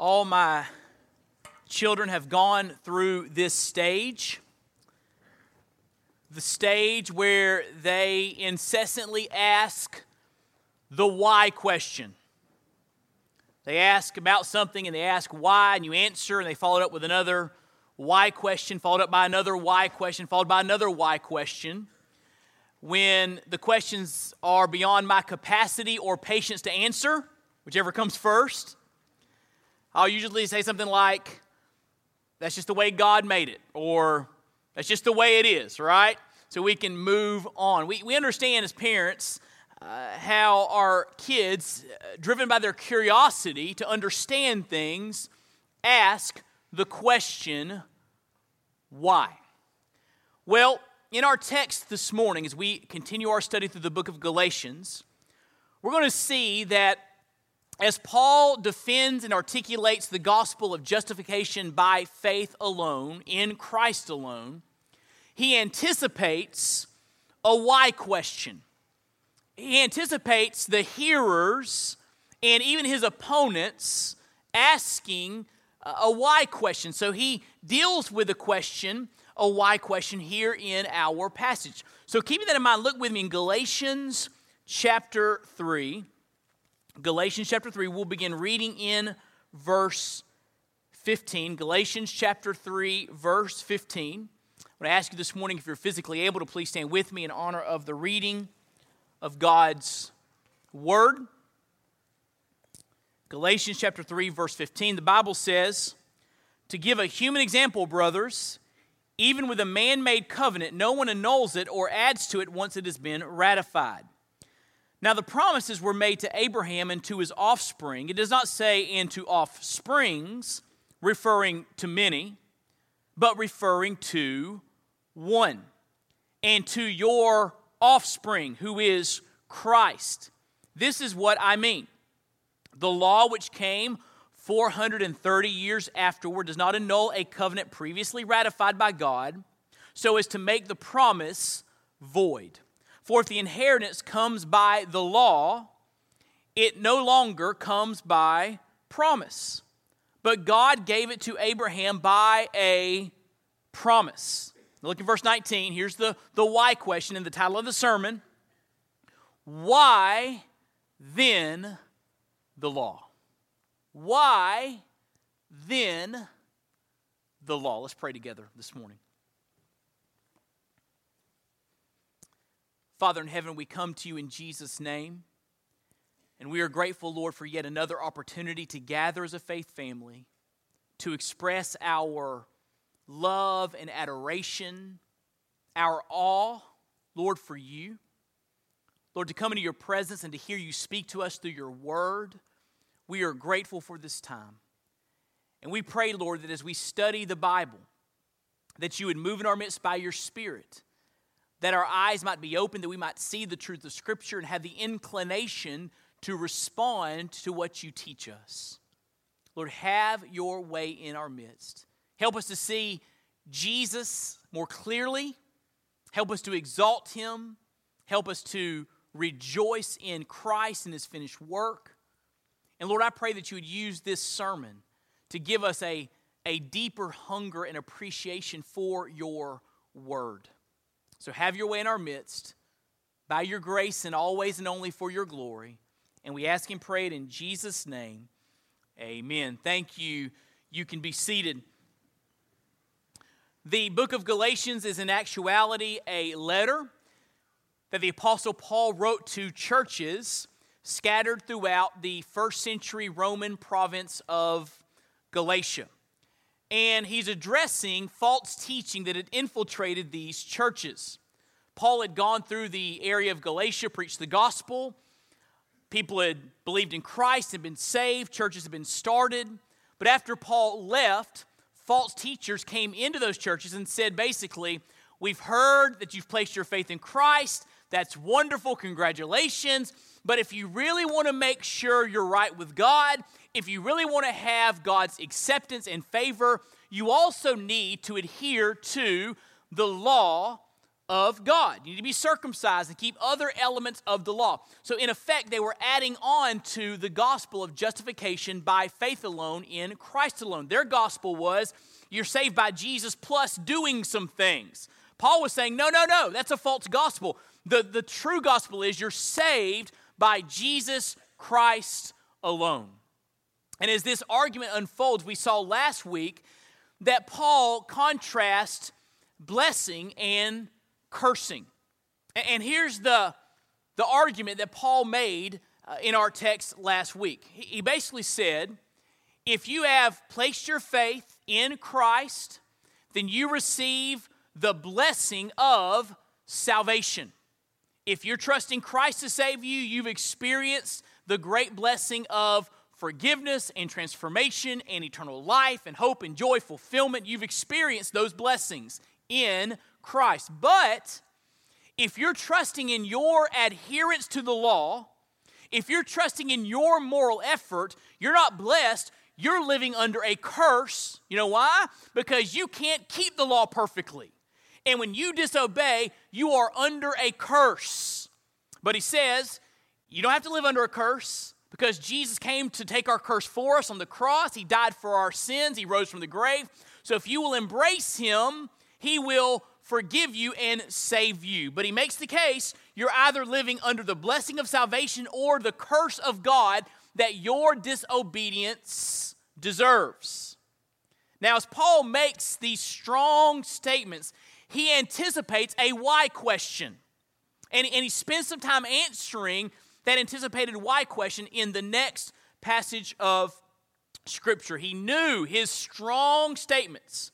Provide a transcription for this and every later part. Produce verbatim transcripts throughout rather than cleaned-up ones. All my children have gone through this stage, the stage where they incessantly ask the why question. They ask about something and they ask why, and you answer, and they follow it up with another why question, followed up by another why question, followed by another why question. When the questions are beyond my capacity or patience to answer, whichever comes first, I'll usually say something like, that's just the way God made it, or that's just the way it is, right? So we can move on. We we understand as parents uh, how our kids, uh, driven by their curiosity to understand things, ask the question, why? Well, in our text this morning, as we continue our study through the book of Galatians, we're going to see that as Paul defends and articulates the gospel of justification by faith alone, in Christ alone, he anticipates a why question. He anticipates the hearers and even his opponents asking a why question. So he deals with a question, a why question here in our passage. So keeping that in mind, look with me in Galatians chapter three. Galatians chapter three, we'll begin reading in verse fifteen. Galatians chapter three, verse fifteen. I want to ask you this morning, if you're physically able, to please stand with me in honor of the reading of God's word. Galatians chapter three, verse fifteen. The Bible says, "To give a human example, brothers, even with a man-made covenant, no one annuls it or adds to it once it has been ratified. Now the promises were made to Abraham and to his offspring." It does not say, "and to offsprings," referring to many, but referring to one. "And to your offspring, who is Christ. This is what I mean. The law, which came four hundred thirty years afterward, does not annul a covenant previously ratified by God, so as to make the promise void. For if the inheritance comes by the law, it no longer comes by promise. But God gave it to Abraham by a promise." Now look at verse nineteen. Here's the, the why question in the title of the sermon. Why then the law? Why then the law? Let's pray together this morning. Father in heaven, we come to you in Jesus' name, and we are grateful, Lord, for yet another opportunity to gather as a faith family, to express our love and adoration, our awe, Lord, for you. Lord, to come into your presence and to hear you speak to us through your word. We are grateful for this time. And we pray, Lord, that as we study the Bible, that you would move in our midst by your Spirit, that our eyes might be open, that we might see the truth of Scripture and have the inclination to respond to what you teach us. Lord, have your way in our midst. Help us to see Jesus more clearly. Help us to exalt him. Help us to rejoice in Christ and his finished work. And Lord, I pray that you would use this sermon to give us a, a deeper hunger and appreciation for your word. So have your way in our midst, by your grace and always and only for your glory. And we ask and pray it in Jesus' name. Amen. Thank you. You can be seated. The book of Galatians is in actuality a letter that the Apostle Paul wrote to churches scattered throughout the first century Roman province of Galatia. And he's addressing false teaching that had infiltrated these churches. Paul had gone through the area of Galatia, preached the gospel. People had believed in Christ, had been saved. Churches had been started. But after Paul left, false teachers came into those churches and said, basically, "We've heard that you've placed your faith in Christ. That's wonderful. Congratulations. But if you really want to make sure you're right with God, if you really want to have God's acceptance and favor, you also need to adhere to the law of God. You need to be circumcised and keep other elements of the law. So in effect, they were adding on to the gospel of justification by faith alone in Christ alone. Their gospel was you're saved by Jesus plus doing some things. Paul was saying, no, no, no, that's a false gospel. The, the true gospel is you're saved by Jesus Christ alone. And as this argument unfolds, we saw last week that Paul contrasts blessing and cursing. And here's the, the argument that Paul made in our text last week. He basically said, if you have placed your faith in Christ, then you receive the blessing of salvation. If you're trusting Christ to save you, you've experienced the great blessing of forgiveness and transformation and eternal life and hope and joy, fulfillment. You've experienced those blessings in Christ. But if you're trusting in your adherence to the law, if you're trusting in your moral effort, you're not blessed. You're living under a curse. You know why? Because you can't keep the law perfectly. And when you disobey, you are under a curse. But he says, you don't have to live under a curse because Jesus came to take our curse for us on the cross. He died for our sins. He rose from the grave. So if you will embrace him, he will forgive you and save you. But he makes the case you're either living under the blessing of salvation or the curse of God that your disobedience deserves. Now, as Paul makes these strong statements, he anticipates a why question. And, and he spends some time answering that anticipated why question in the next passage of Scripture. He knew his strong statements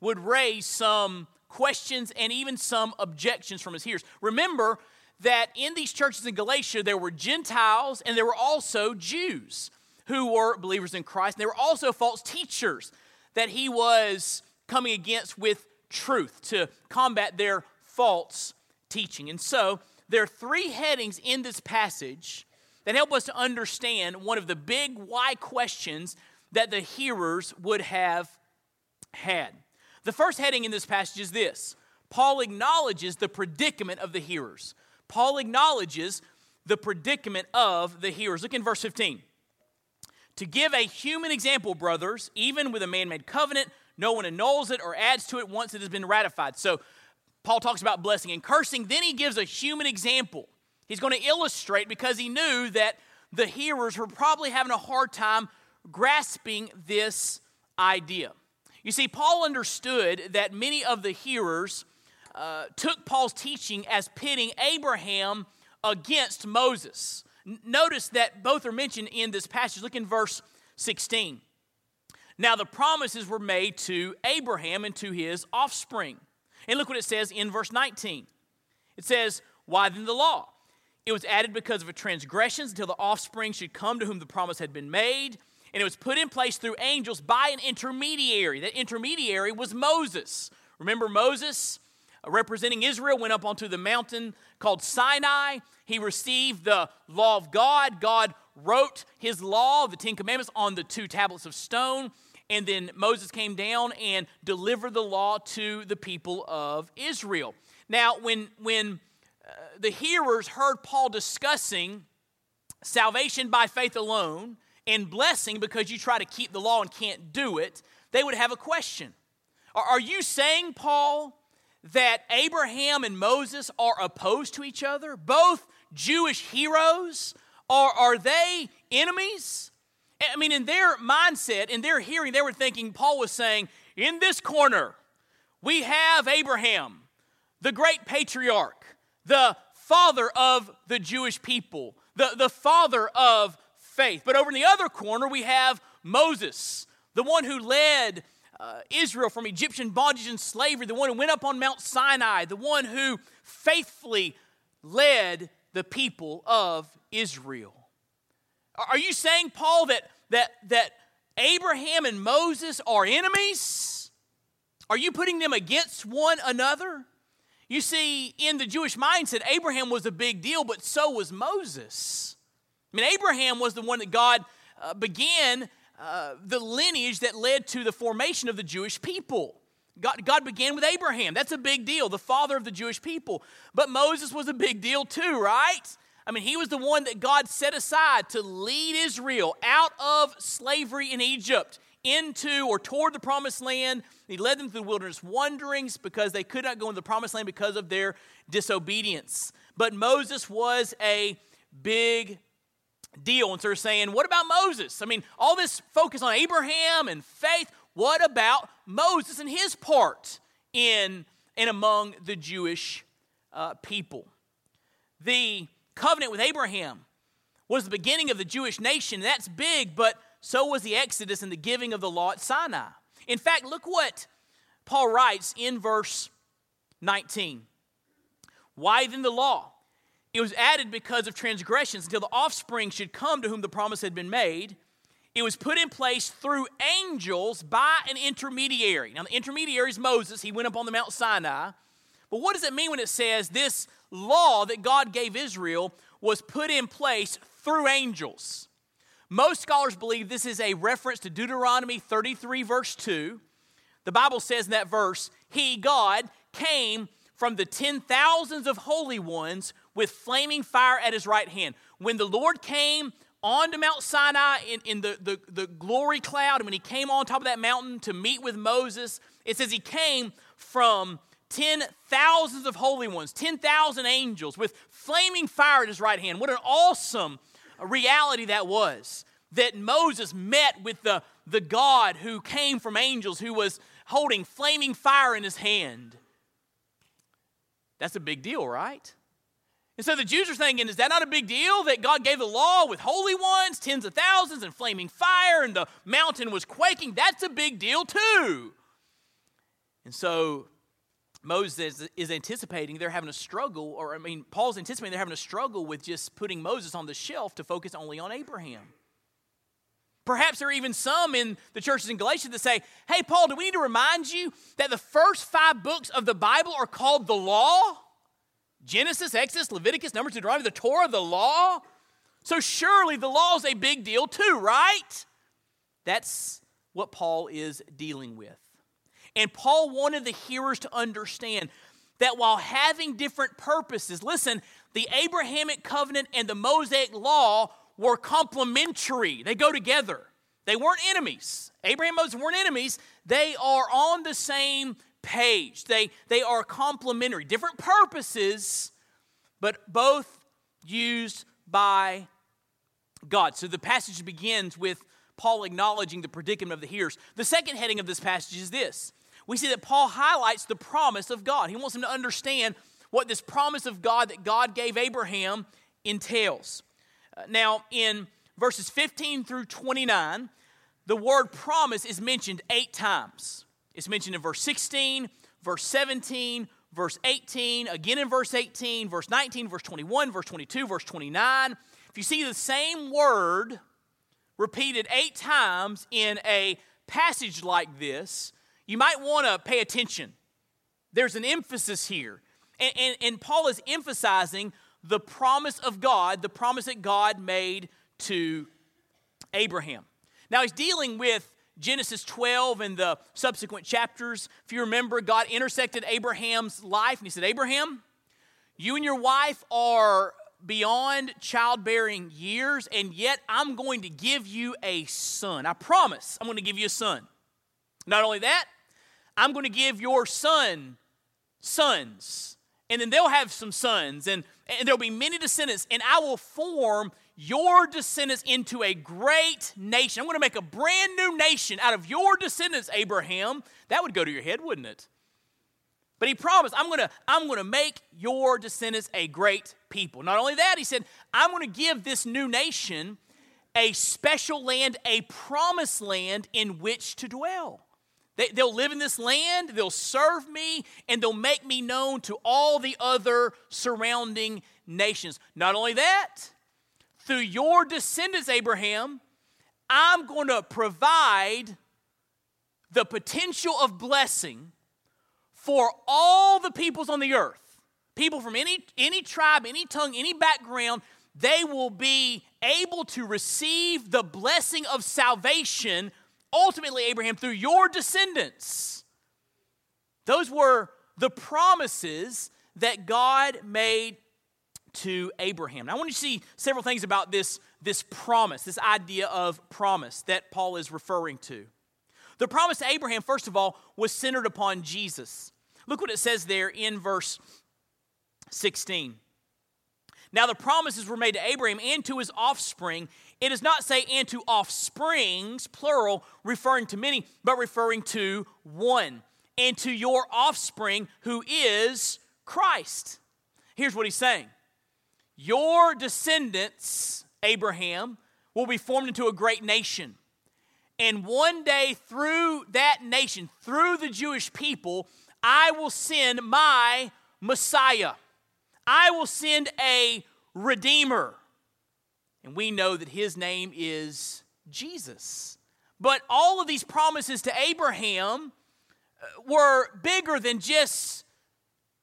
would raise some questions and even some objections from his hearers. Remember that in these churches in Galatia, there were Gentiles and there were also Jews who were believers in Christ. And there were also false teachers that he was coming against with truth to combat their false teaching. And so there are three headings in this passage that help us to understand one of the big why questions that the hearers would have had. The first heading in this passage is this: Paul acknowledges the predicament of the hearers. Paul acknowledges the predicament of the hearers. Look in verse fifteen. To give a human example, brothers, even with a man-made covenant, no one annuls it or adds to it once it has been ratified. So Paul talks about blessing and cursing. Then he gives a human example. He's going to illustrate because he knew that the hearers were probably having a hard time grasping this idea. You see, Paul understood that many of the hearers uh, took Paul's teaching as pitting Abraham against Moses. N- notice that both are mentioned in this passage. Look in verse sixteen. Now the promises were made to Abraham and to his offspring. And look what it says in verse nineteen. It says, why then the law? It was added because of transgressions until the offspring should come to whom the promise had been made. And it was put in place through angels by an intermediary. That intermediary was Moses. Remember Moses, representing Israel, went up onto the mountain called Sinai. He received the law of God. God wrote his law, the Ten Commandments, on the two tablets of stone. And then Moses came down and delivered the law to the people of Israel. Now, when, when uh, the hearers heard Paul discussing salvation by faith alone and blessing because you try to keep the law and can't do it, they would have a question. Are, are you saying, Paul, that Abraham and Moses are opposed to each other? Both Jewish heroes? Or are they enemies? I mean, in their mindset, in their hearing, they were thinking, Paul was saying, in this corner, we have Abraham, the great patriarch, the father of the Jewish people, the, the father of faith. But over in the other corner, we have Moses, the one who led uh, Israel from Egyptian bondage and slavery, the one who went up on Mount Sinai, the one who faithfully led the people of Israel. Are you saying, Paul, that, that, that Abraham and Moses are enemies? Are you putting them against one another? You see, in the Jewish mindset, Abraham was a big deal, but so was Moses. I mean, Abraham was the one that God uh, began uh, the lineage that led to the formation of the Jewish people. God, God began with Abraham. That's a big deal, the father of the Jewish people. But Moses was a big deal too, right? I mean, he was the one that God set aside to lead Israel out of slavery in Egypt into or toward the promised land. He led them through the wilderness wanderings because they could not go into the promised land because of their disobedience. But Moses was a big deal. And so we're saying, what about Moses? I mean, all this focus on Abraham and faith. What about Moses and his part in and among the Jewish uh, people? The covenant with Abraham was the beginning of the Jewish nation. That's big, but so was the Exodus and the giving of the law at Sinai. In fact, look what Paul writes in verse nineteen. Why then the law? It was added because of transgressions until the offspring should come to whom the promise had been made. It was put in place through angels by an intermediary. Now, the intermediary is Moses. He went up on the Mount Sinai. But what does it mean when it says this law that God gave Israel was put in place through angels? Most scholars believe this is a reference to Deuteronomy thirty-three, verse two. The Bible says in that verse, He, God, came from the ten thousands of holy ones with flaming fire at His right hand. When the Lord came onto Mount Sinai in, in the, the, the glory cloud, and when He came on top of that mountain to meet with Moses, it says He came from ten thousands of holy ones, ten thousand angels with flaming fire at His right hand. What an awesome A reality that was, that Moses met with the, the God who came from angels, who was holding flaming fire in his hand. That's a big deal, right? And so the Jews are thinking, is that not a big deal that God gave the law with holy ones, tens of thousands, and flaming fire, and the mountain was quaking? That's a big deal too. And so Moses is anticipating they're having a struggle, or I mean, Paul's anticipating they're having a struggle with just putting Moses on the shelf to focus only on Abraham. Perhaps there are even some in the churches in Galatia that say, hey, Paul, do we need to remind you that the first five books of the Bible are called the law? Genesis, Exodus, Leviticus, Numbers, Deuteronomy, the Torah, the law. So surely the law is a big deal too, right? That's what Paul is dealing with. And Paul wanted the hearers to understand that while having different purposes, listen, the Abrahamic covenant and the Mosaic law were complementary. They go together. They weren't enemies. Abraham and Moses weren't enemies. They are on the same page. They, they are complementary. Different purposes, but both used by God. So the passage begins with Paul acknowledging the predicament of the hearers. The second heading of this passage is this. We see that Paul highlights the promise of God. He wants them to understand what this promise of God that God gave Abraham entails. Now, in verses fifteen through twenty-nine, the word promise is mentioned eight times. It's mentioned in verse sixteen, verse seventeen, verse eighteen, again in verse eighteen, verse nineteen, verse twenty-one, verse twenty-two, verse twenty-nine. If you see the same word repeated eight times in a passage like this, you might want to pay attention. There's an emphasis here. And, and, and Paul is emphasizing the promise of God, the promise that God made to Abraham. Now, he's dealing with Genesis twelve and the subsequent chapters. If you remember, God intersected Abraham's life, and he said, Abraham, you and your wife are beyond childbearing years, and yet I'm going to give you a son. I promise I'm going to give you a son. Not only that, I'm going to give your son sons, and then they'll have some sons, and, and there'll be many descendants, and I will form your descendants into a great nation. I'm going to make a brand new nation out of your descendants, Abraham. That would go to your head, wouldn't it? But he promised, I'm going to, I'm going to make your descendants a great people. Not only that, he said, I'm going to give this new nation a special land, a promised land in which to dwell. They, they'll live in this land, they'll serve me, and they'll make me known to all the other surrounding nations. Not only that, through your descendants, Abraham, I'm going to provide the potential of blessing for all the peoples on the earth. People from any, any tribe, any tongue, any background, they will be able to receive the blessing of salvation, ultimately, Abraham, through your descendants. Those were the promises that God made to Abraham. Now, I want you to see several things about this, this promise, this idea of promise that Paul is referring to. The promise to Abraham, first of all, was centered upon Jesus. Look what it says there in verse sixteen. Now the promises were made to Abraham and to his offspring. It does not say and to offsprings, plural, referring to many, but referring to one. And to your offspring who is Christ. Here's what he's saying. Your descendants, Abraham, will be formed into a great nation. And one day through that nation, through the Jewish people, I will send my Messiah. I will send a Redeemer. And we know that his name is Jesus. But all of these promises to Abraham were bigger than just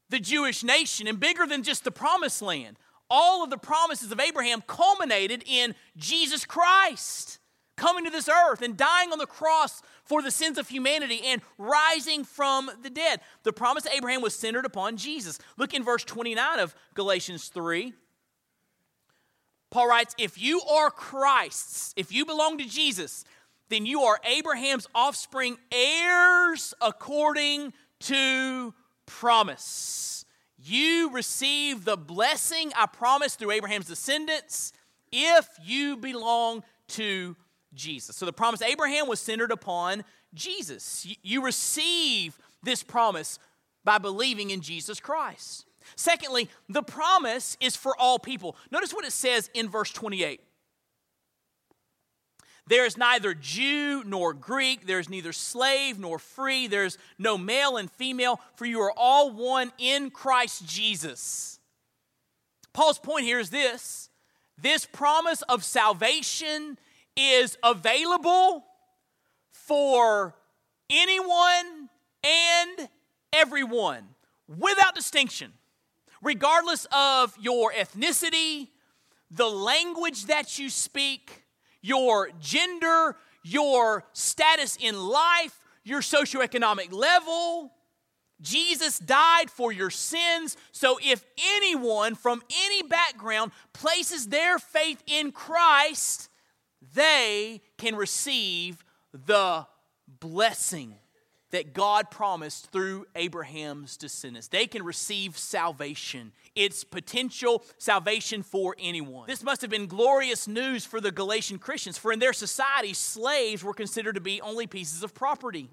the Jewish nation and bigger than just the promised land. All of the promises of Abraham culminated in Jesus Christ coming to this earth and dying on the cross for the sins of humanity and rising from the dead. The promise to Abraham was centered upon Jesus. Look in verse twenty-nine of Galatians three. Paul writes, if you are Christ's, if you belong to Jesus, then you are Abraham's offspring, heirs according to promise. You receive the blessing I promised through Abraham's descendants if you belong to Jesus. So the promise to Abraham was centered upon Jesus. You receive this promise by believing in Jesus Christ. Secondly, the promise is for all people. Notice what it says in verse twenty-eight. There is neither Jew nor Greek, there is neither slave nor free, there is no male and female, for you are all one in Christ Jesus. Paul's point here is this. This promise of salvation is available for anyone and everyone without distinction, regardless of your ethnicity, the language that you speak, your gender, your status in life, your socioeconomic level. Jesus died for your sins. So if anyone from any background places their faith in Christ, they can receive the blessing that God promised through Abraham's descendants. They can receive salvation. It's potential salvation for anyone. This must have been glorious news for the Galatian Christians, for in their society, slaves were considered to be only pieces of property.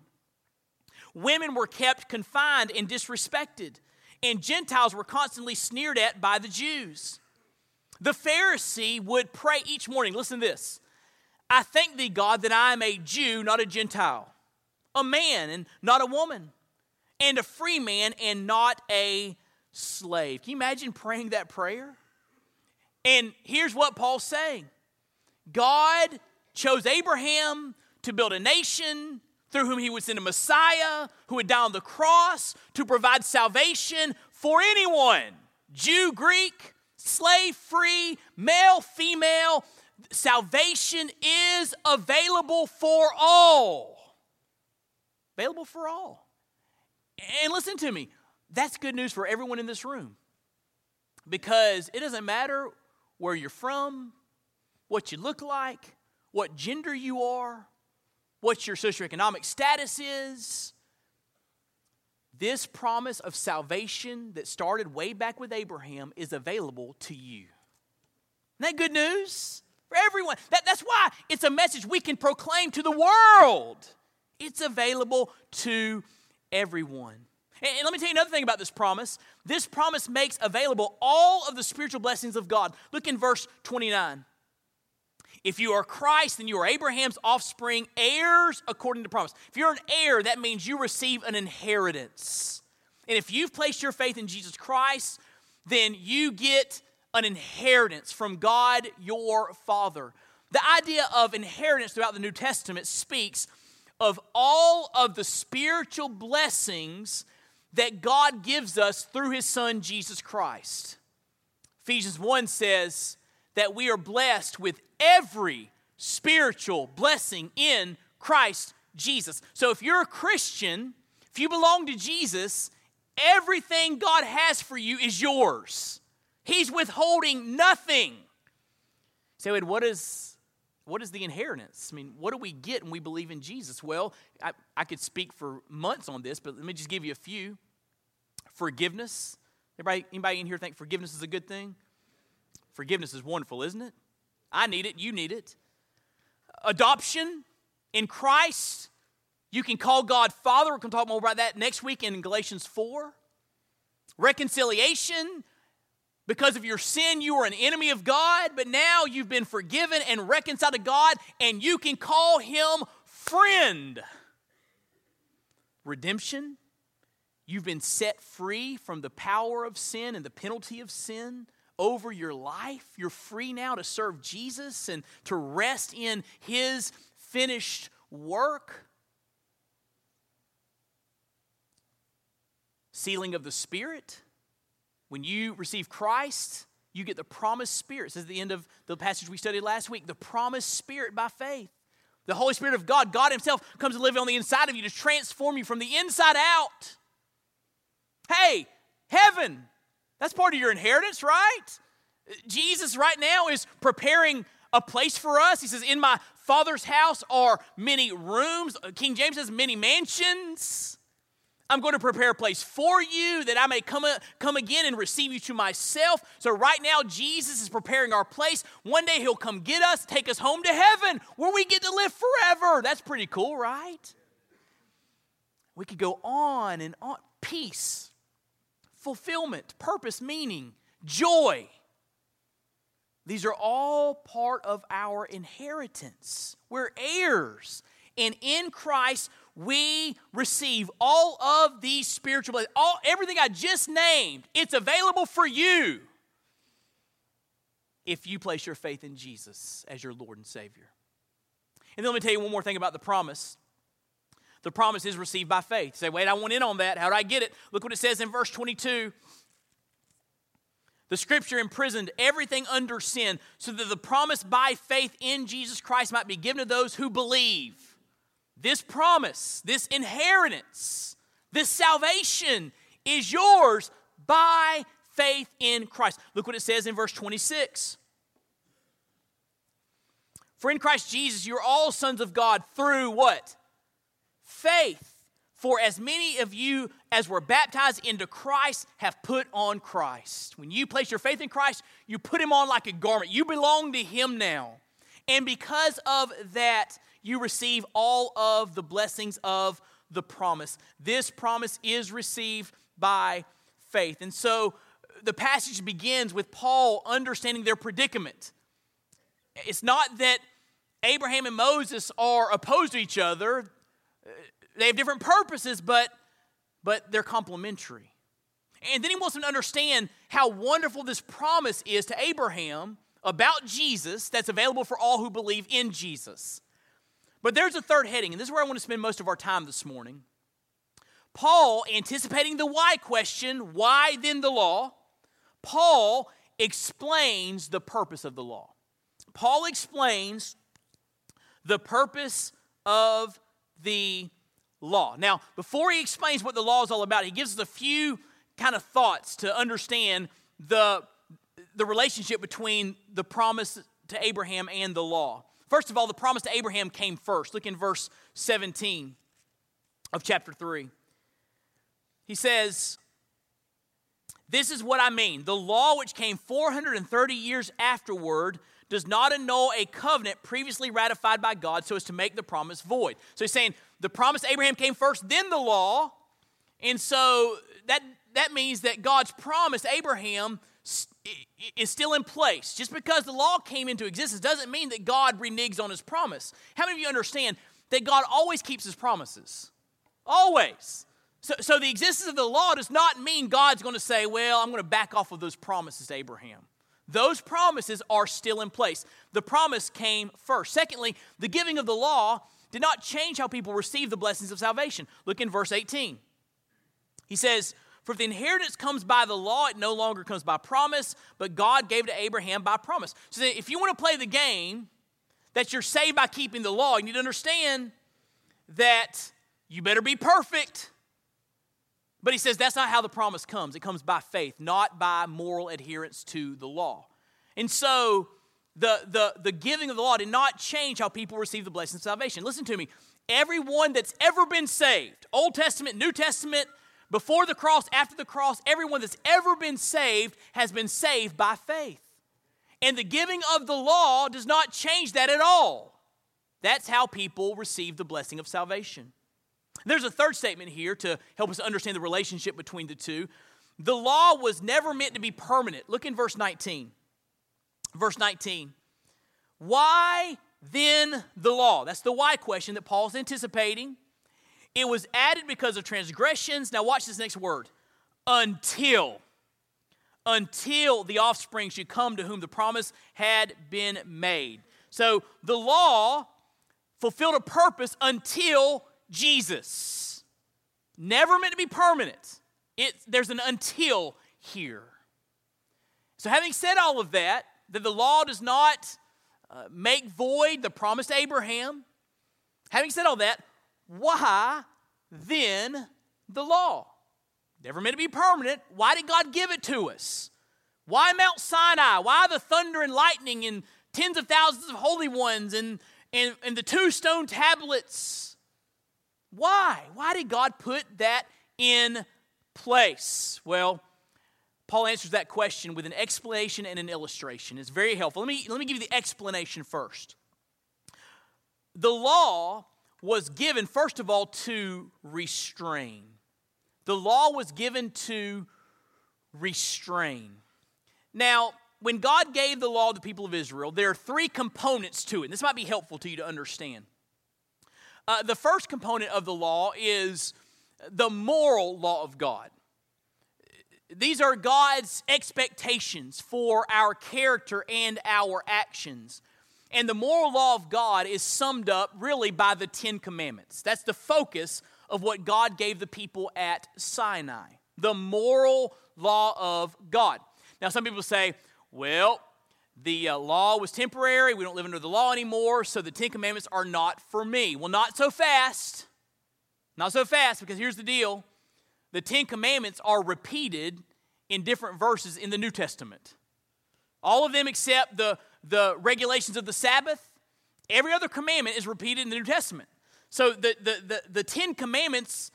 Women were kept confined and disrespected, and Gentiles were constantly sneered at by the Jews. The Pharisee would pray each morning, listen to this, I thank thee, God, that I am a Jew, not a Gentile, a man and not a woman, and a free man and not a slave. Can you imagine praying that prayer? And here's what Paul's saying. God chose Abraham to build a nation through whom he would send a Messiah who would die on the cross to provide salvation for anyone, Jew, Greek, slave, free, male, female. Salvation is available for all. Available for all. And listen to me, that's good news for everyone in this room, because it doesn't matter where you're from, what you look like, what gender you are, what your socioeconomic status is. This promise of salvation that started way back with Abraham is available to you. Isn't that good news for everyone? That, that's why it's a message we can proclaim to the world. It's available to everyone. And, and let me tell you another thing about this promise. This promise makes available all of the spiritual blessings of God. Look in verse twenty-nine. If you are Christ, then you are Abraham's offspring, heirs according to promise. If you're an heir, that means you receive an inheritance. And if you've placed your faith in Jesus Christ, then you get an inheritance from God your Father. The idea of inheritance throughout the New Testament speaks of all of the spiritual blessings that God gives us through his Son, Jesus Christ. Ephesians one says that we are blessed with every spiritual blessing in Christ Jesus. So if you're a Christian, If you belong to Jesus, everything God has for you is yours. He's withholding nothing. So, Ed, what is, what is the inheritance? I mean, what do we get when we believe in Jesus? Well, I, I could speak for months on this, but let me just give you a few. Forgiveness. Everybody, anybody in here think forgiveness is a good thing? Forgiveness is wonderful, isn't it? I need it. You need it. Adoption in Christ. You can call God Father. We're going to talk more about that next week in Galatians four. Reconciliation. Because of your sin, you were an enemy of God, but now you've been forgiven and reconciled to God, and you can call him friend. Redemption. You've been set free from the power of sin and the penalty of sin over your life. You're free now to serve Jesus and to rest in his finished work. Sealing of the Spirit. When you receive Christ, you get the promised Spirit. This is the end of the passage we studied last week. The promised Spirit by faith. The Holy Spirit of God, God himself, comes to live on the inside of you to transform you from the inside out. Hey, heaven, that's part of your inheritance, right? Jesus right now is preparing a place for us. He says, in my Father's house are many rooms. King James says, many mansions. I'm going to prepare a place for you that I may come, come again and receive you to myself. So right now, Jesus is preparing our place. One day he'll come get us, take us home to heaven where we get to live forever. That's pretty cool, right? We could go on and on. Peace, fulfillment, purpose, meaning, joy. These are all part of our inheritance. We're heirs, and in Christ we receive all of these spiritual blessings. All, everything I just named, it's available for you if you place your faith in Jesus as your Lord and Savior. And then let me tell you one more thing about the promise. The promise is received by faith. You say, wait, I want in on that. How do I get it? Look what it says in verse twenty-two. The scripture imprisoned everything under sin so that the promise by faith in Jesus Christ might be given to those who believe. This promise, this inheritance, this salvation is yours by faith in Christ. Look what it says in verse twenty-six. For in Christ Jesus, you're all sons of God through what? Faith. For as many of you as were baptized into Christ have put on Christ. When you place your faith in Christ, you put him on like a garment. You belong to him now. And because of that, you receive all of the blessings of the promise. This promise is received by faith. And so the passage begins with Paul understanding their predicament. It's not that Abraham and Moses are opposed to each other. They have different purposes, but, but they're complementary. And then he wants them to understand how wonderful this promise is to Abraham about Jesus that's available for all who believe in Jesus. But there's a third heading, and this is where I want to spend most of our time this morning. Paul, anticipating the why question, why then the law? Paul explains the purpose of the law. Paul explains the purpose of the law. Now, before he explains what the law is all about, he gives us a few kind of thoughts to understand the, the relationship between the promise to Abraham and the law. First of all, the promise to Abraham came first. Look in verse seventeen of chapter three. He says, this is what I mean. The law, which came four hundred thirty years afterward, does not annul a covenant previously ratified by God so as to make the promise void. So he's saying the promise to Abraham came first, then the law. And so that, that means that God's promise to Abraham is still in place. Just because the law came into existence doesn't mean that God reneges on his promise. How many of you understand that God always keeps his promises? Always. So, so the existence of the law does not mean God's going to say, well, I'm going to back off of those promises to Abraham. Those promises are still in place. The promise came first. Secondly, the giving of the law did not change how people receive the blessings of salvation. Look in verse eighteen. He says, for if the inheritance comes by the law, it no longer comes by promise, but God gave it to Abraham by promise. So if you want to play the game that you're saved by keeping the law, you need to understand that you better be perfect. But he says that's not how the promise comes. It comes by faith, not by moral adherence to the law. And so the, the, the giving of the law did not change how people receive the blessing of salvation. Listen to me. Everyone that's ever been saved, Old Testament, New Testament, before the cross, after the cross, everyone that's ever been saved has been saved by faith. And the giving of the law does not change that at all. That's how people receive the blessing of salvation. There's a third statement here to help us understand the relationship between the two. The law was never meant to be permanent. Look in verse nineteen. Verse nineteen. Why then the law? That's the why question that Paul's anticipating. It was added because of transgressions. Now watch this next word. Until. Until the offspring should come to whom the promise had been made. So the law fulfilled a purpose until Jesus. Never meant to be permanent. It, there's an until here. So having said all of that, that the law does not uh, make void the promise to Abraham. Having said all that, why then the law? Never meant to be permanent. Why did God give it to us? Why Mount Sinai? Why the thunder and lightning and tens of thousands of holy ones and, and, and the two stone tablets? Why? Why did God put that in place? Well, Paul answers that question with an explanation and an illustration. It's very helpful. Let me, let me give you the explanation first. The law was given, first of all, to restrain. The law was given to restrain. Now, when God gave the law to the people of Israel, there are three components to it. This might be helpful to you to understand. Uh, the first component of the law is the moral law of God. These are God's expectations for our character and our actions. And the moral law of God is summed up really by the Ten Commandments. That's the focus of what God gave the people at Sinai. The moral law of God. Now some people say, well, the uh, law was temporary. We don't live under the law anymore, so the Ten Commandments are not for me. Well, not so fast. Not so fast, because here's the deal. The Ten Commandments are repeated in different verses in the New Testament. All of them except the, the regulations of the Sabbath. Every other commandment is repeated in the New Testament. So the, the, the, the Ten Commandments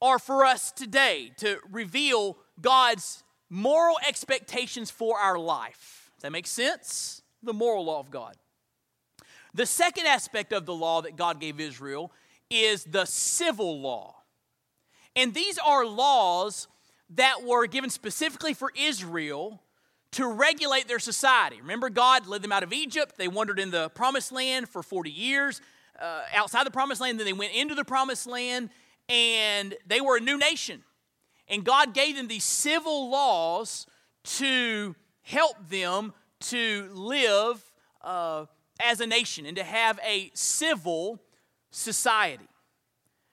are for us today to reveal God's moral expectations for our life. Does that make sense? The moral law of God. The second aspect of the law that God gave Israel is the civil law. And these are laws that were given specifically for Israel to regulate their society. Remember, God led them out of Egypt. They wandered in the promised land for forty years, uh, outside the promised land. Then they went into the promised land, and they were a new nation. And God gave them these civil laws to help them to live uh, as a nation and to have a civil society.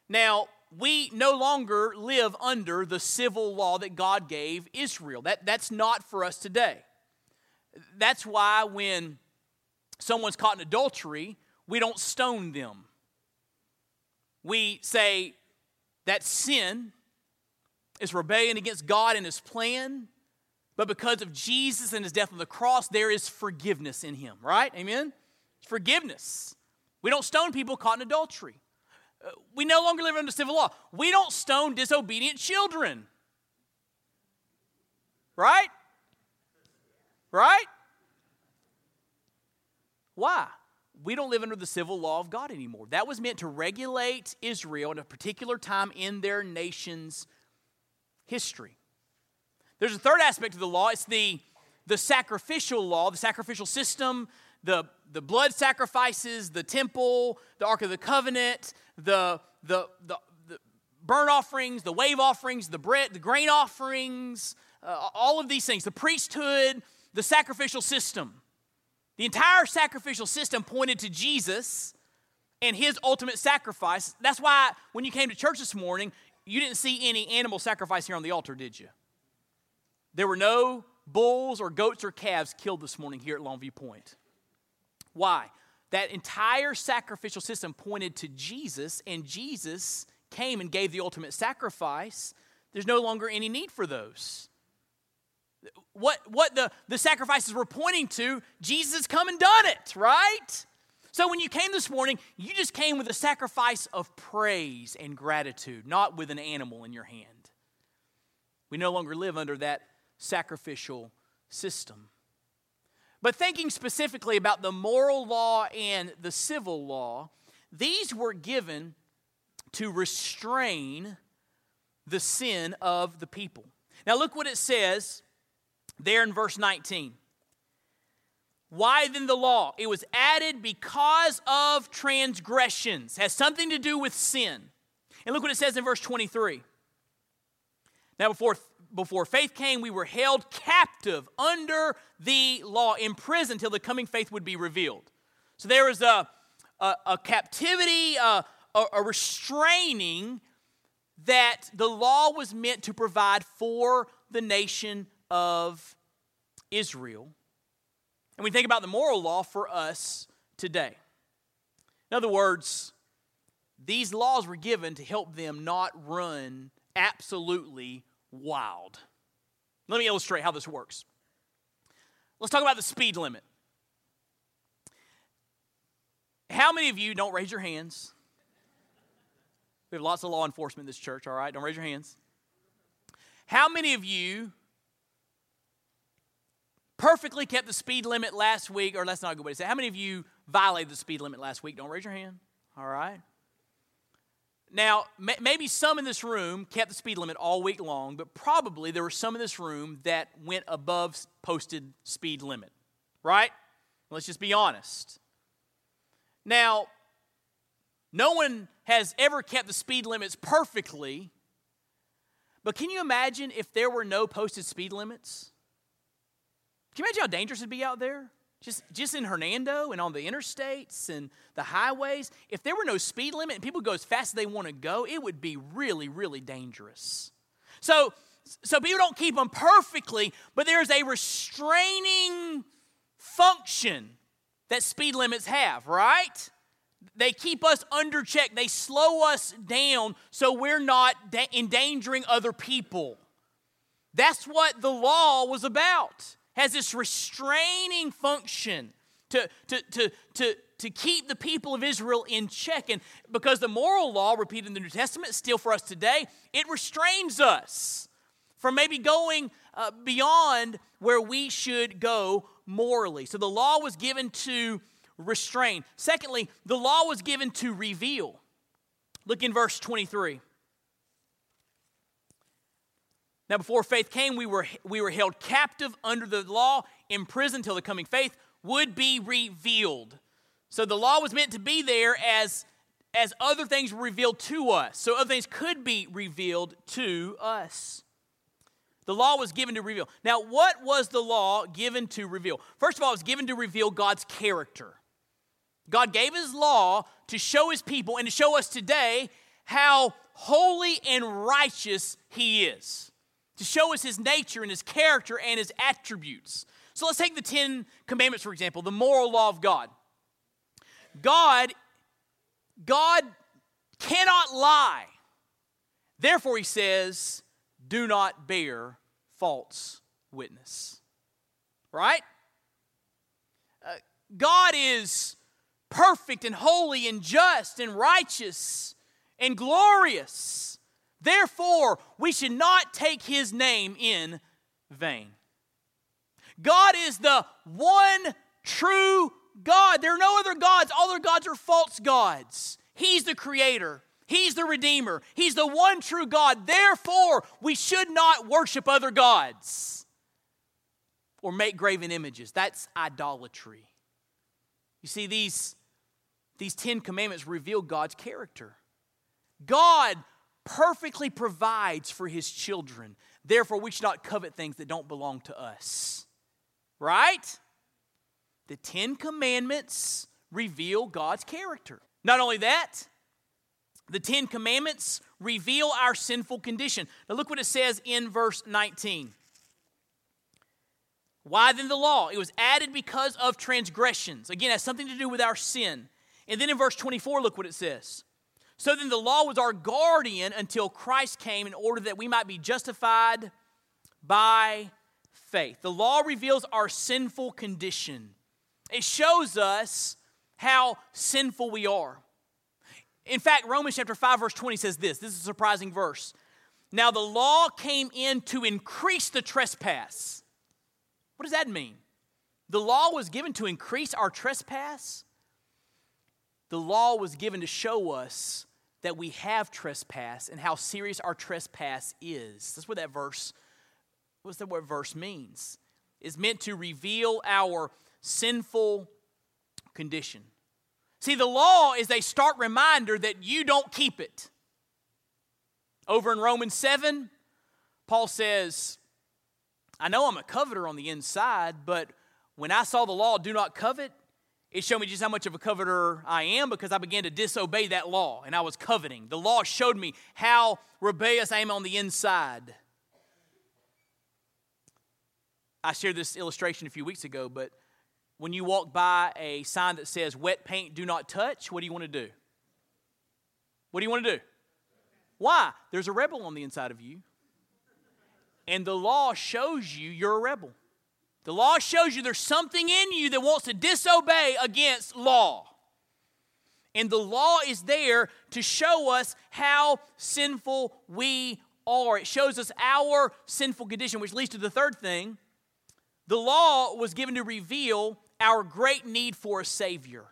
Now, we no longer live under the civil law that God gave Israel. That, that's not for us today. That's why when someone's caught in adultery, we don't stone them. We say that's sin. It's rebellion against God and His plan. But because of Jesus and His death on the cross, there is forgiveness in Him, right? Amen? It's forgiveness. We don't stone people caught in adultery. We no longer live under civil law. We don't stone disobedient children. Right? Right? Why? We don't live under the civil law of God anymore. That was meant to regulate Israel at a particular time in their nation's history. There's a third aspect of the law. It's the, the sacrificial law, the sacrificial system, the, the blood sacrifices, the temple, the Ark of the Covenant, The, the the the burnt offerings, the wave offerings, the bread, the grain offerings, uh, all of these things. The priesthood, the sacrificial system. The entire sacrificial system pointed to Jesus and His ultimate sacrifice. That's why when you came to church this morning, you didn't see any animal sacrifice here on the altar, did you? There were no bulls or goats or calves killed this morning here at Longview Point. Why? That entire sacrificial system pointed to Jesus, and Jesus came and gave the ultimate sacrifice. There's no longer any need for those. What, what the, the sacrifices were pointing to, Jesus has come and done it, right? So when you came this morning, you just came with a sacrifice of praise and gratitude, not with an animal in your hand. We no longer live under that sacrificial system. But thinking specifically about the moral law and the civil law, these were given to restrain the sin of the people. Now look what it says there in verse nineteen. Why then the law? It was added because of transgressions. It has something to do with sin. And look what it says in verse twenty-three. Now before, before faith came, we were held captive under the law, imprisoned till the coming faith would be revealed. So there was a, a, a captivity, a, a, a restraining that the law was meant to provide for the nation of Israel. And we think about the moral law for us today. In other words, these laws were given to help them not run absolutely wild. Let me illustrate how this works. Let's talk about the speed limit. How many of you, don't raise your hands. We have lots of law enforcement in this church, all right? Don't raise your hands. How many of you perfectly kept the speed limit last week? Or that's not a good way to say it. How many of you violated the speed limit last week? Don't raise your hand. All right. Now, maybe some in this room kept the speed limit all week long, but probably there were some in this room that went above posted speed limit, right? Let's just be honest. Now, no one has ever kept the speed limits perfectly, but can you imagine if there were no posted speed limits? Can you imagine how dangerous it'd be out there? Just, just in Hernando and on the interstates and the highways. If there were no speed limit and people go as fast as they want to go, it would be really, really dangerous. So, so people don't keep them perfectly, but there's a restraining function that speed limits have, right? They keep us under check. They slow us down so we're not da- endangering other people. That's what the law was about. Has this restraining function to, to, to, to, to keep the people of Israel in check. And because the moral law, repeated in the New Testament, still for us today, it restrains us from maybe going uh, beyond where we should go morally. So the law was given to restrain. Secondly, the law was given to reveal. Look in verse twenty-three. Now, before faith came, we were we were held captive under the law, imprisoned till the coming faith would be revealed. So the law was meant to be there as, as other things were revealed to us. So other things could be revealed to us. The law was given to reveal. Now, what was the law given to reveal? First of all, it was given to reveal God's character. God gave His law to show His people and to show us today how holy and righteous He is, to show us His nature and His character and His attributes. So let's take the Ten Commandments, for example, the moral law of God. God, God cannot lie. Therefore, He says, do not bear false witness. Right? Uh, God is perfect and holy and just and righteous and glorious. Therefore, we should not take His name in vain. God is the one true God. There are no other gods. All other gods are false gods. He's the Creator. He's the Redeemer. He's the one true God. Therefore, we should not worship other gods or make graven images. That's idolatry. You see, these, these Ten Commandments reveal God's character. God perfectly provides for His children. Therefore, we should not covet things that don't belong to us. Right? The Ten Commandments reveal God's character. Not only that, the Ten Commandments reveal our sinful condition. Now look what it says in verse nineteen. Why then the law? It was added because of transgressions. Again, it has something to do with our sin. And then in verse twenty-four, look what it says. So then the law was our guardian until Christ came in order that we might be justified by faith. The law reveals our sinful condition. It shows us how sinful we are. In fact, Romans chapter five, verse twenty says this. This is a surprising verse. Now the law came in to increase the trespass. What does that mean? The law was given to increase our trespass? The law was given to show us that we have trespass and how serious our trespass is. That's what that verse, what's that what verse means. It's meant to reveal our sinful condition. See, the law is a stark reminder that you don't keep it. Over in Romans seven, Paul says, I know I'm a coveter on the inside, but when I saw the law, do not covet, it showed me just how much of a coveter I am because I began to disobey that law, and I was coveting. The law showed me how rebellious I am on the inside. I shared this illustration a few weeks ago, but when you walk by a sign that says, wet paint, do not touch, what do you want to do? What do you want to do? Why? There's a rebel on the inside of you. And the law shows you you're a rebel. The law shows you there's something in you that wants to disobey against law. And the law is there to show us how sinful we are. It shows us our sinful condition, which leads to the third thing. The law was given to reveal our great need for a Savior.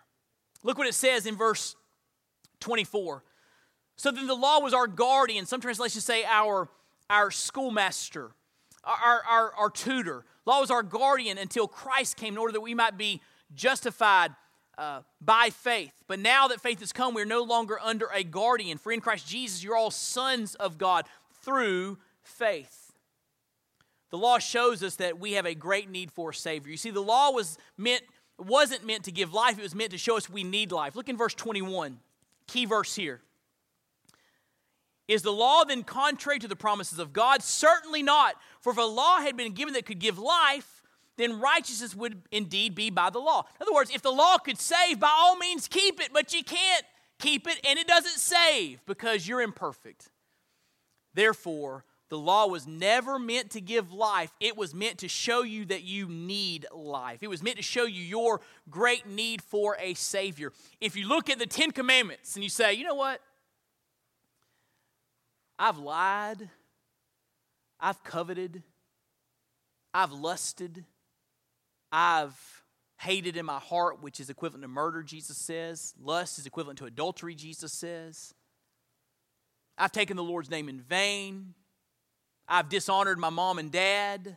Look what it says in verse twenty-four. So then the law was our guardian. Some translations say our, our schoolmaster, our, our, our tutor. Law was our guardian until Christ came in order that we might be justified uh, by faith. But now that faith has come, we are no longer under a guardian. For in Christ Jesus, you're all sons of God through faith. The law shows us that we have a great need for a Savior. You see, the law was meant, wasn't meant to give life. It was meant to show us we need life. Look in verse twenty-one, key verse here. Is the law then contrary to the promises of God? Certainly not. For if a law had been given that could give life, then righteousness would indeed be by the law. In other words, if the law could save, by all means keep it, but you can't keep it, and it doesn't save because you're imperfect. Therefore, the law was never meant to give life. It was meant to show you that you need life. It was meant to show you your great need for a Savior. If you look at the Ten Commandments and you say, you know what? I've lied. I've coveted. I've lusted. I've hated in my heart, which is equivalent to murder, Jesus says. Lust is equivalent to adultery, Jesus says. I've taken the Lord's name in vain. I've dishonored my mom and dad.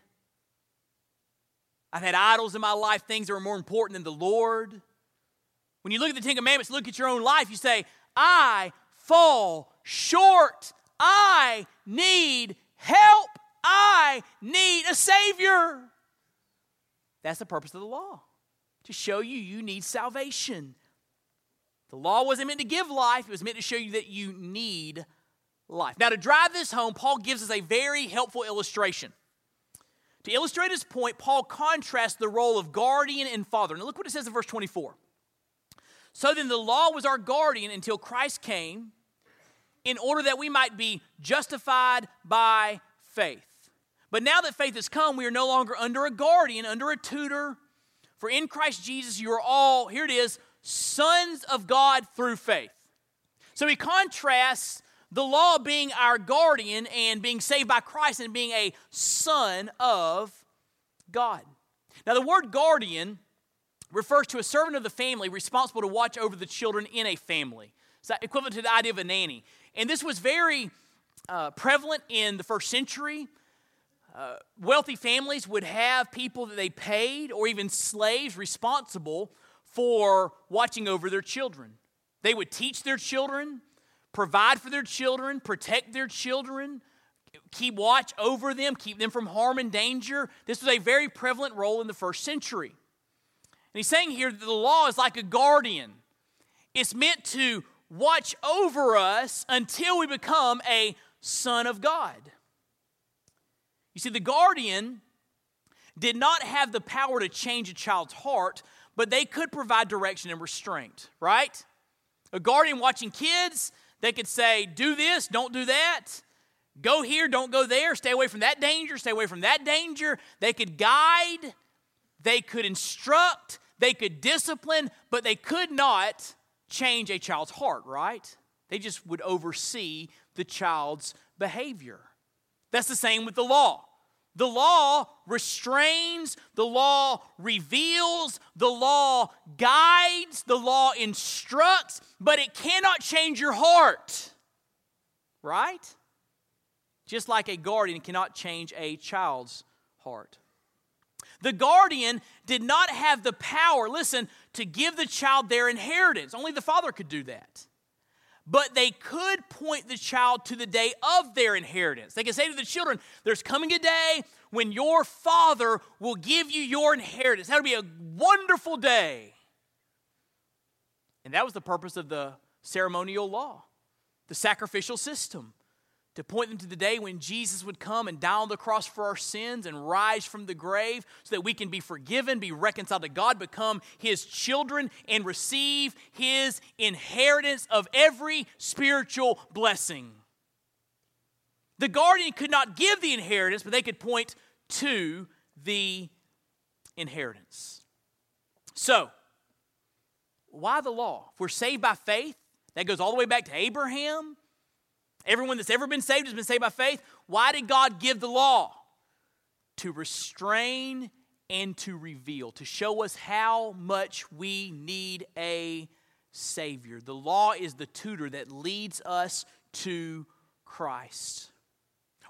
I've had idols in my life, things that are more important than the Lord. When you look at the Ten Commandments, look at your own life, you say, I fall short. I need help. I need a Savior. That's the purpose of the law, to show you you need salvation. The law wasn't meant to give life. It was meant to show you that you need life. Now, to drive this home, Paul gives us a very helpful illustration. To illustrate his point, Paul contrasts the role of guardian and father. Now, look what it says in verse twenty-four. So then the law was our guardian until Christ came in order that we might be justified by faith. But now that faith has come, we are no longer under a guardian, under a tutor. For in Christ Jesus, you are all, here it is, sons of God through faith. So he contrasts the law being our guardian and being saved by Christ and being a son of God. Now, the word guardian refers to a servant of the family responsible to watch over the children in a family. It's equivalent to the idea of a nanny. And this was very uh, prevalent in the first century. Uh, wealthy families would have people that they paid or even slaves responsible for watching over their children. They would teach their children, provide for their children, protect their children, keep watch over them, keep them from harm and danger. This was a very prevalent role in the first century. And he's saying here that the law is like a guardian. It's meant to watch over us until we become a son of God. You see, the guardian did not have the power to change a child's heart, but they could provide direction and restraint, right? A guardian watching kids, They could say, do this, don't do that. Go here, don't go there. Stay away from that danger, stay away from that danger. They could guide, they could instruct, they could discipline, but they could not change a child's heart, right? They just would oversee the child's behavior. That's the same with the law. The law restrains, the law reveals, the law guides, the law instructs, but it cannot change your heart, right? Just like a guardian cannot change a child's heart. The guardian did not have the power, listen, to give the child their inheritance. Only the father could do that. But they could point the child to the day of their inheritance. They could say to the children, there's coming a day when your father will give you your inheritance. That'll be a wonderful day. And that was the purpose of the ceremonial law, the sacrificial system, to point them to the day when Jesus would come and die on the cross for our sins and rise from the grave so that we can be forgiven, be reconciled to God, become His children, and receive His inheritance of every spiritual blessing. The guardian could not give the inheritance, but they could point to the inheritance. So, why the law? If we're saved by faith, that goes all the way back to Abraham. Everyone that's ever been saved has been saved by faith. Why did God give the law? To restrain and to reveal, to show us how much we need a Savior. The law is the tutor that leads us to Christ.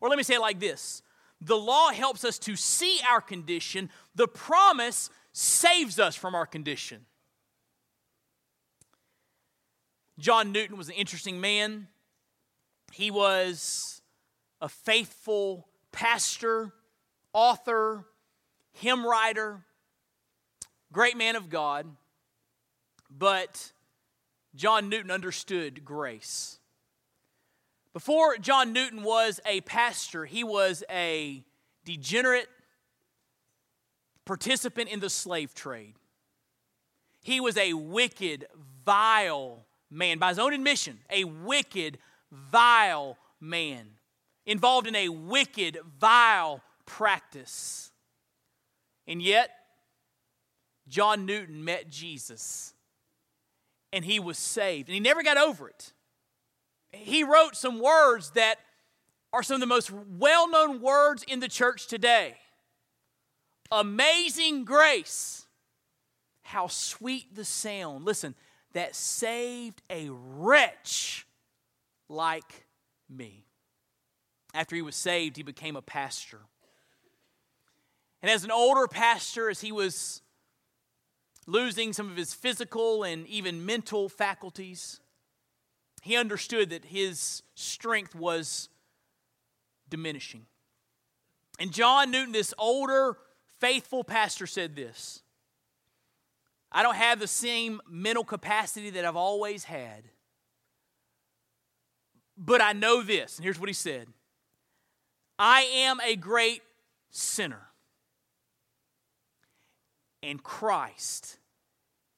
Or let me say it like this. The law helps us to see our condition. The promise saves us from our condition. John Newton was an interesting man. He was a faithful pastor, author, hymn writer, great man of God. But John Newton understood grace. Before John Newton was a pastor, he was a degenerate participant in the slave trade. He was a wicked, vile man. By his own admission, a wicked vile man, involved in a wicked, vile practice. And yet, John Newton met Jesus, and he was saved, and he never got over it. He wrote some words that are some of the most well-known words in the church today. Amazing grace, how sweet the sound, listen, that saved a wretch like me. After he was saved, he became a pastor. And as an older pastor, as he was losing some of his physical and even mental faculties, he understood that his strength was diminishing. And John Newton, this older, faithful pastor, said this, "I don't have the same mental capacity that I've always had. But I know this," and here's what he said, "I am a great sinner, and Christ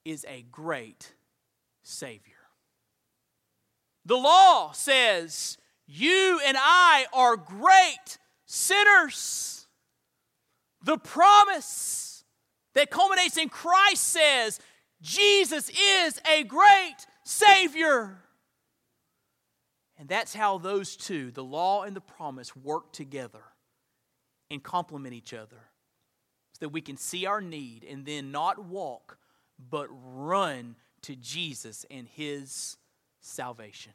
is a great Savior." The law says, you and I are great sinners. The promise that culminates in Christ says, Jesus is a great Savior. And that's how those two, the law and the promise, work together and complement each other so that we can see our need and then not walk but run to Jesus and His salvation.